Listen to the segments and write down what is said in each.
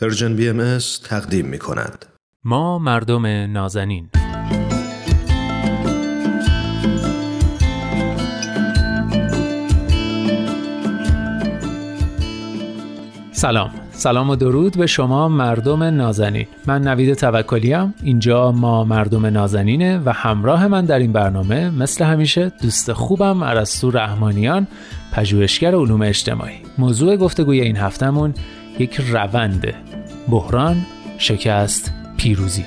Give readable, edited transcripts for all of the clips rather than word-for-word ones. پرژن BMS تقدیم می کند. ما مردم نازنین. سلام و درود به شما مردم نازنین. من نوید توکلی ام. اینجا ما مردم نازنینه و همراه من در این برنامه مثل همیشه دوست خوبم ارسطو رحمانیان، پژوهشگر علوم اجتماعی. موضوع گفتگوی این هفتمون یک روند، بحران، شکست، پیروزی.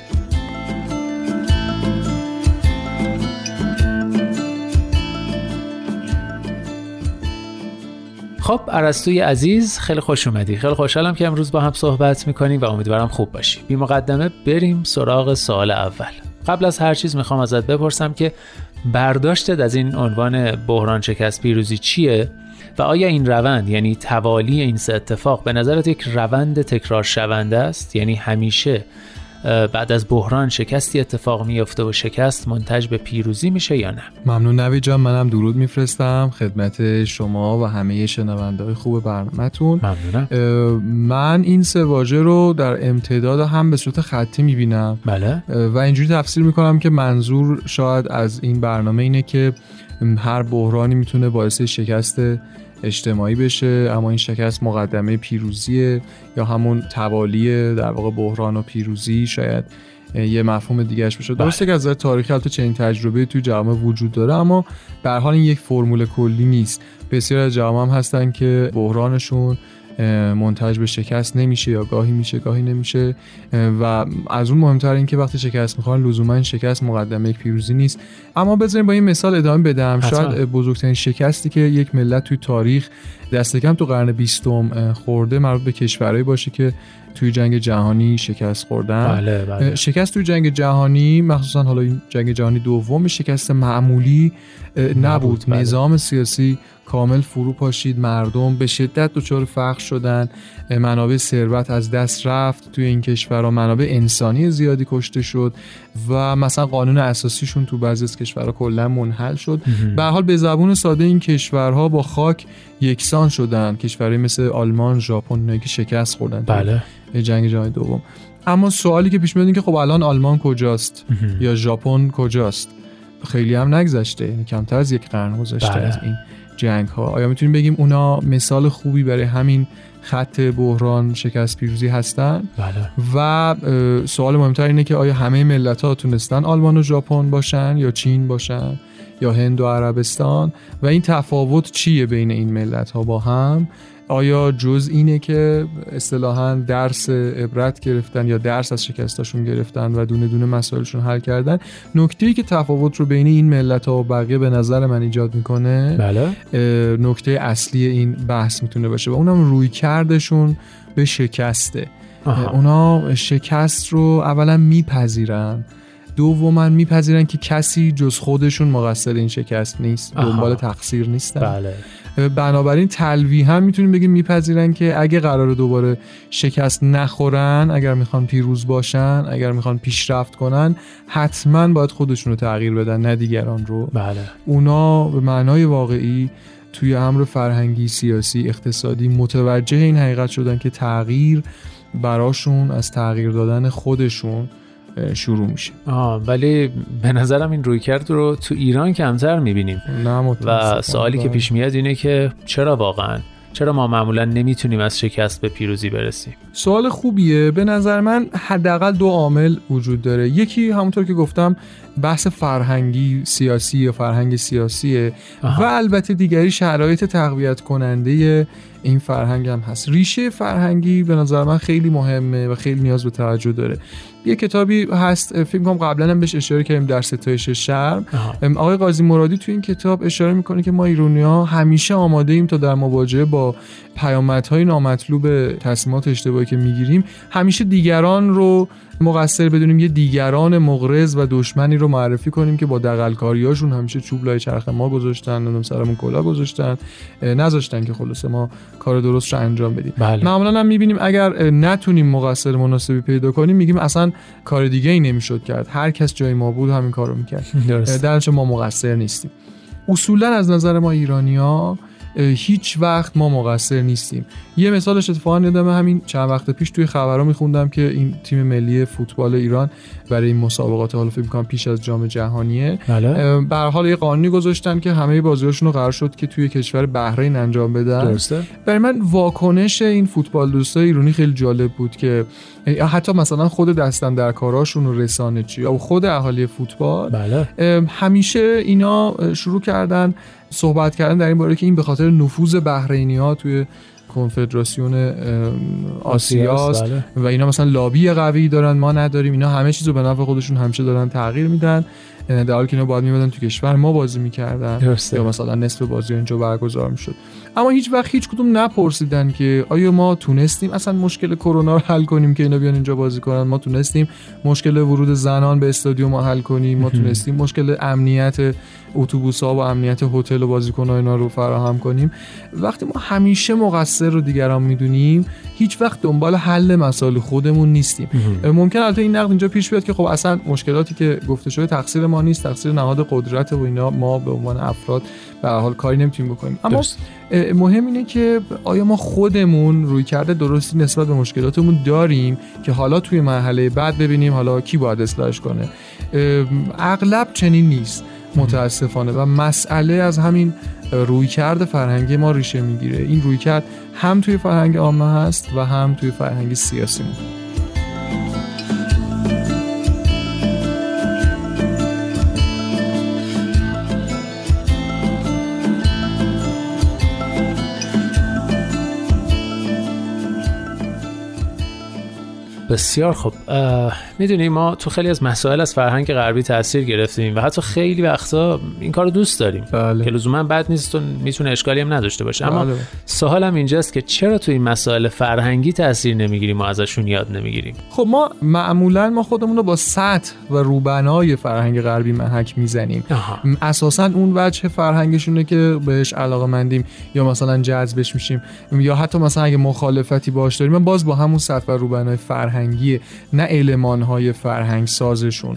خب ارسطوی عزیز، خیلی خوش اومدی. خیلی خوشحالم که امروز با هم صحبت میکنیم و امیدوارم خوب باشی. بی مقدمه بریم سراغ سوال اول. قبل از هر چیز میخوام ازت بپرسم که برداشتت از این عنوان بحران، شکست، پیروزی چیه؟ و آیا این روند، یعنی توالی این سه اتفاق، به نظرت یک روند تکرار شونده است؟ یعنی همیشه بعد از بحران شکستی اتفاق میفته و شکست منتج به پیروزی میشه یا نه؟ ممنون نوید جان، منم درود میفرستم خدمت شما و همه شنونده‌های خوب برنامه‌تون. ممنونم. من این سه واژه رو در امتداد هم به صورت خطی میبینم. بله. و اینجوری تفسیر میکنم که منظور شاید از این برنامه اینه که هر بحرانی میتونه باعث شکست اجتماعی بشه، اما این شکست مقدمه پیروزیه، یا همون توالیه در واقع بحران و پیروزی، شاید یه مفهوم دیگه‌اش بشه. درسته که از نظر تاریخی البته چنین تجربه‌ای توی جامعه وجود داره، اما به هر حال این یک فرمول کلی نیست. بسیار از جامعه هم هستن که بحرانشون منتج به شکست نمیشه، یا گاهی میشه گاهی نمیشه، و از اون مهمتر این که وقتی شکست میخوان لزوما شکست مقدمه یک پیروزی نیست. اما بذاریم با این مثال ادامه بدم. شاید بزرگترین شکستی که یک ملت توی تاریخ دست کم تو قرن 20 خورده مربوط به کشورهایی باشه که توی جنگ جهانی شکست خوردن. بله. شکست توی جنگ جهانی، مخصوصا حالا این جنگ جهانی دوم، شکست معمولی نبود. بله. نظام سیاسی کامل فرو پاشید، مردم به شدت دچار فقر شدن، منابع ثروت از دست رفت توی این کشورها، منابع انسانی زیادی کشته شد و مثلا قانون اساسیشون تو بعضی از کشورها کلا منحل شد. به هر حال به زبون ساده این کشورها با خاک یکسان شدن، کشورهایی مثل آلمان، ژاپن که شکست خوردن. بله. جنگ جهانی دوم. اما سوالی که پیش میاد که خب الان آلمان کجاست یا ژاپن کجاست؟ خیلی هم نگذشته، یعنی کمتر از یک قرن گذشته. بله. از این جنگ ها آیا میتونیم بگیم اونا مثال خوبی برای همین خط بحران، شکست، پیروزی هستن؟ بله. و سوال مهمتر اینه که آیا همه ملت ها تونستن آلمان و ژاپن باشن، یا چین باشن، یا هند و عربستان؟ و این تفاوت چیه بین این ملت ها با هم؟ آیا جز اینه که اصطلاحاً درس عبرت گرفتن یا درس از شکستاشون گرفتن و دونه دونه مسائلشون حل کردن؟ نکته‌ای که تفاوت رو بین این ملت‌ها و بقیه به نظر من ایجاد میکنه، بله، نکته اصلی این بحث میتونه باشه و اونم رویکردشون به شکسته. اونا شکست رو اولا میپذیرن، دوما میپذیرن که کسی جز خودشون مقصر این شکست نیست، دنبال تقصیر نیستن. بله. بنابراین تلویحا هم میتونیم بگیم میپذیرن که اگه قراره دوباره شکست نخورن، اگر میخوان پیروز باشن، اگر میخوان پیشرفت کنن، حتما باید خودشون رو تغییر بدن نه دیگران رو. بله. اونا به معنای واقعی توی امر فرهنگی، سیاسی، اقتصادی متوجه این حقیقت شدن که تغییر براشون از تغییر دادن خودشون شروع میشه. ولی به نظرم این رویکرد رو تو ایران کمتر میبینیم و سوالی که پیش میاد اینه که چرا ما معمولا نمیتونیم از شکست به پیروزی برسیم؟ سوال خوبیه. به نظر من حداقل دو عامل وجود داره. یکی همونطور که گفتم بحث فرهنگی سیاسی یا فرهنگ سیاسیه. و البته دیگری شرایط تقویت کننده این فرهنگ هم هست. ریشه فرهنگی به نظر من خیلی مهمه و خیلی نیاز به توجه داره. یه کتابی هست، فکر کنم قبلا هم بهش اشاره کردیم، در ستایش شرم. آقای قاضی مرادی تو این کتاب اشاره میکنه که ما ایرانی‌ها همیشه آماده ایم تا در مواجهه با پیامدهای نامطلوب تصمیمات اشتباهی که میگیریم همیشه دیگران رو مقصر بدونیم، یه دیگران مغرض و دشمنی رو معرفی کنیم که با دغل‌کاری‌هاشون همیشه چوب لای چرخ ما گذاشتن، اونم سرمون کلا گذاشتن، نذاشتن که خلاصه ما کار درست رو انجام بدیم. بله. معمولا هم می‌بینیم اگر نتونیم مقصر مناسبی پیدا کنیم میگیم اصلا کار دیگه‌ای نمی‌شد کرد، هر کس جای ما بود همین کارو می‌کرد، درنچه ما مقصر نیستیم. اصولا از نظر ما ایرانی‌ها هیچ وقت ما مقصر نیستیم. یه مثالش اتفاقا یادم همین چند وقت پیش توی خبرها میخوندم که این تیم ملی فوتبال ایران برای این مسابقات حالا فکر می‌کنم پیش از جام جهانیه به هر حال یه قانونی گذاشتن که همه بازیاشون رو قرار شد که توی کشور بحرین انجام بدن. درسته. برای من واکنش این فوتبال دوستای ایرانی خیلی جالب بود که حتی مثلا خود دستن در کاراشون و رسانه‌چی یا خود اهالی فوتبال همیشه اینا شروع کردن صحبت کردن در این باره که این به خاطر نفوذ بحرینی‌ها توی کنفدراسیون آسیاست و اینا مثلا لابی قوی دارن ما نداریم، اینا همه چیزو به نفع خودشون همیشه دارن تغییر میدن، در حالی که اینا باید میمدن تو کشور ما بازی میکردن یا مثلا نصف بازی اینجا برگزار میشد. اما هیچ وقت هیچ کدوم نپرسیدن که آیا ما تونستیم اصلا مشکل کرونا رو حل کنیم که اینا بیان اینجا بازی کنن، ما تونستیم مشکل ورود زنان به استادیوم رو حل کنیم، ما تونستیم مشکل امنیت اتوبوس‌ها و امنیت هتل و بازیکن‌ها اینا رو فراهم کنیم. وقتی ما همیشه مقصر رو دیگران میدونیم، هیچ وقت دنبال حل مسائل خودمون نیستیم. ممکن البته این نقد اینجا پیش بیاد که خب اصلا مشکلاتی که گفته شده تقصیر ما نیست، تقصیر نهاد قدرت و اینا، ما به عنوان افراد به هر حال کاری نمیتونیم بکنیم. اما مهم اینه که آیا ما خودمون رویکرد درستی نسبت به مشکلاتمون داریم که حالا توی مرحله بعد ببینیم حالا کی باید اصلاحش کنه. اغلب چنین نیست متاسفانه و مسئله از همین رویکرد فرهنگی ما ریشه میگیره. این رویکرد هم توی فرهنگ عامه هست و هم توی فرهنگ سیاسی ما. بسیار خب. میدونی ما تو خیلی از مسائل از فرهنگ غربی تأثیر گرفتیم و حتی خیلی وقتا این کار رو دوست داریم که لزوما بد نیست و میتونه اشکالی هم نداشته باشه. اما سوالم اینجاست که چرا تو این مسائل فرهنگی تأثیر نمیگیریم و ازشون یاد نمیگیریم؟ خب ما معمولا خودمون رو با سطح و روبنای فرهنگ غربی محک میزنیم. اساسا اون وجه فرهنگشونه که بهش علاقه‌مندیم یا مثلا جذبش میشیم یا حتی مثلا اگه مخالفتی باهاش داریم باز با همون سطح و روبنای فرهنگی، نه المان‌های فرهنگ سازشون.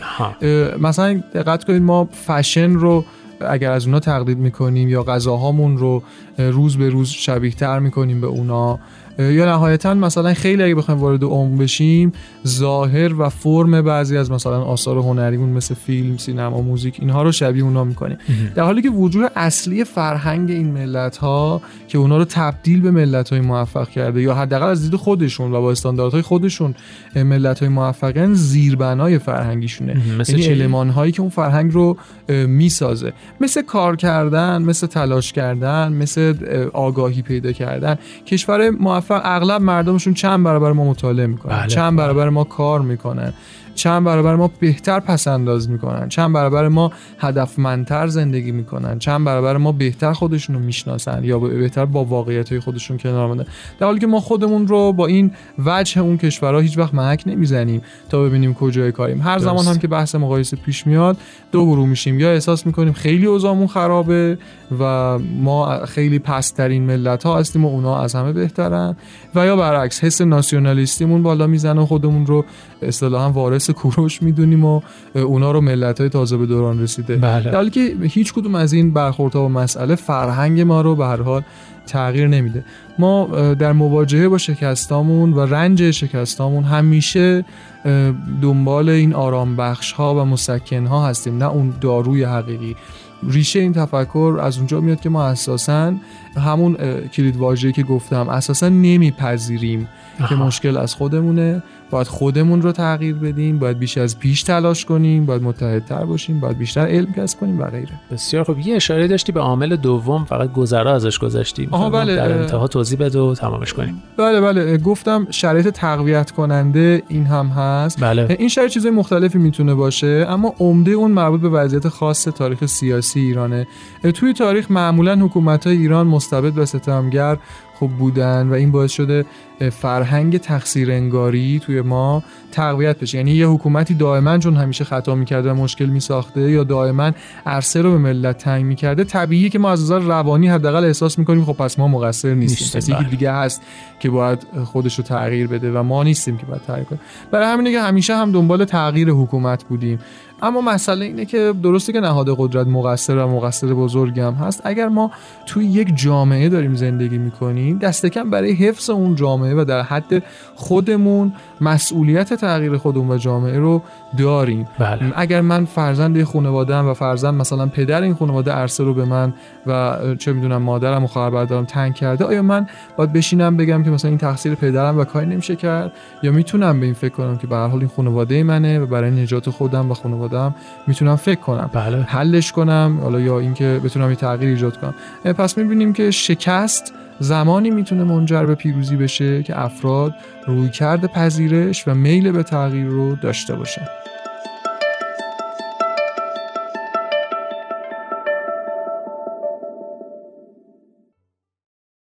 مثلا دقت کنید ما فشن رو اگر از اونا تقلید میکنیم یا غذاهامون رو روز به روز شبیه تر میکنیم به اونا، یا نهایتاً مثلا خیلی اگه بخوایم وارد عمق بشیم ظاهر و فرم بعضی از مثلا آثار هنریمون مثل فیلم، سینما، موزیک اینها رو شبیه اونا میکنیم، در حالی که وجود اصلی فرهنگ این ملت‌ها که اونا رو تبدیل به ملت‌های موفق کرده یا حداقل از دید خودشون و با استانداردهای خودشون ملت‌های موفقن زیربنای فرهنگیشونه. یعنی المان‌هایی که اون فرهنگ رو میسازه، مثل کار کردن، مثل تلاش کردن، مثل آگاهی پیدا کردن. کشور موفق اغلب مردمشون چند برابر ما مطالعه میکنن، چند برابر ما کار میکنن، چند برابر ما بهتر پسنداز میکنن، چند برابر ما هدفمندتر زندگی میکنن، چند برابر ما بهتر خودشون رو میشناسن یا بهتر با واقعیت‌های خودشون کنار میان، در حالی که ما خودمون رو با این وجه اون کشورها هیچ وقت محک نمیزنیم تا ببینیم کجای کاریم. هر زمان هم که بحث مقایسه پیش میاد دو گروه میشیم، یا احساس میکنیم خیلی اوضاعمون خرابه و ما خیلی پست‌ترین ملت‌ها هستیم و اونا از همه بهترن، و یا برعکس حس ناسیونالیستیمون بالا میزنه و خودمون رو اصطلاحاً وارث کوروش میدونیم و اونا رو ملت‌های تازه به دوران رسیده. در حالی که هیچ کدوم از این برخوردها و مسئله فرهنگ ما رو به هر حال تغییر نمیده. ما در مواجهه با شکستامون و رنج شکستامون همیشه دنبال این آرام بخش ها و مسکن ها هستیم، نه اون داروی حقیقی. ریشه این تفکر از اونجا میاد که ما اساساً همون کلید واژه‌ای که گفتم اساساً نمیپذیریم که مشکل از خودمونه، باید خودمون رو تغییر بدیم، باید بیش از پیش تلاش کنیم، باید متحدتر باشیم، باید بیشتر علم کسب کنیم و غیره. بسیار خب. یه اشاره داشتی به عامل دوم، فقط گذرا ازش گذشتیم. بله. در انتها توضیح بده و تمامش کنیم. بله گفتم شرایط تقویت کننده این هم هست. این شرایط چیزای مختلفی میتونه باشه، اما عمده اون مربوط به وضعیت خاص تاریخ سیاسی ایرانه. توی تاریخ معمولا حکومت‌های ایران مستبد و ستمگر خب بودن و این باعث شده فرهنگ تقصیر انگاری توی ما تقویت بشه. یعنی یه حکومتی دائما چون همیشه خطا می‌کرده و مشکل می‌ساخته یا دائما عرصه رو به ملت تنگ می‌کرده، طبیعیه که ما از نظر روانی حداقل احساس می‌کنیم خب پس ما مقصر نیستیم، پس یکی دیگه هست که باید خودش رو تغییر بده و ما نیستیم که باید تغییر کنیم. برای همینه که همیشه هم دنبال تغییر حکومت بودیم. اما مسئله اینه که درسته که نهاد قدرت مقصر و مقصر بزرگ هم هست، اگر ما توی یک جامعه داریم زندگی میکنیم دست کم برای حفظ اون جامعه و در حد خودمون مسئولیت تغییر خودمون و جامعه رو داریم. بله. اگر من فرزند خانواده‌ام و فرزند مثلا پدر این خانواده عرصه رو به من و چه میدونم مادرم و خواهر برادرم تنگ کرده، آیا من باید بشینم بگم که مثلا این تقصیر پدرم و کاری نمیشه کرد، یا میتونم به این فکر کنم که به هر حال این خانواده منه و برای نجات خودم و خانواده‌ام میتونم فکر کنم، بله، حلش کنم، حالا یا اینکه بتونم یه تغییر ایجاد کنم. پس میبینیم که شکست زمانی میتونه منجر به پیروزی بشه که افراد رویکرد پذیرش و میل به تغییر رو داشته باشن.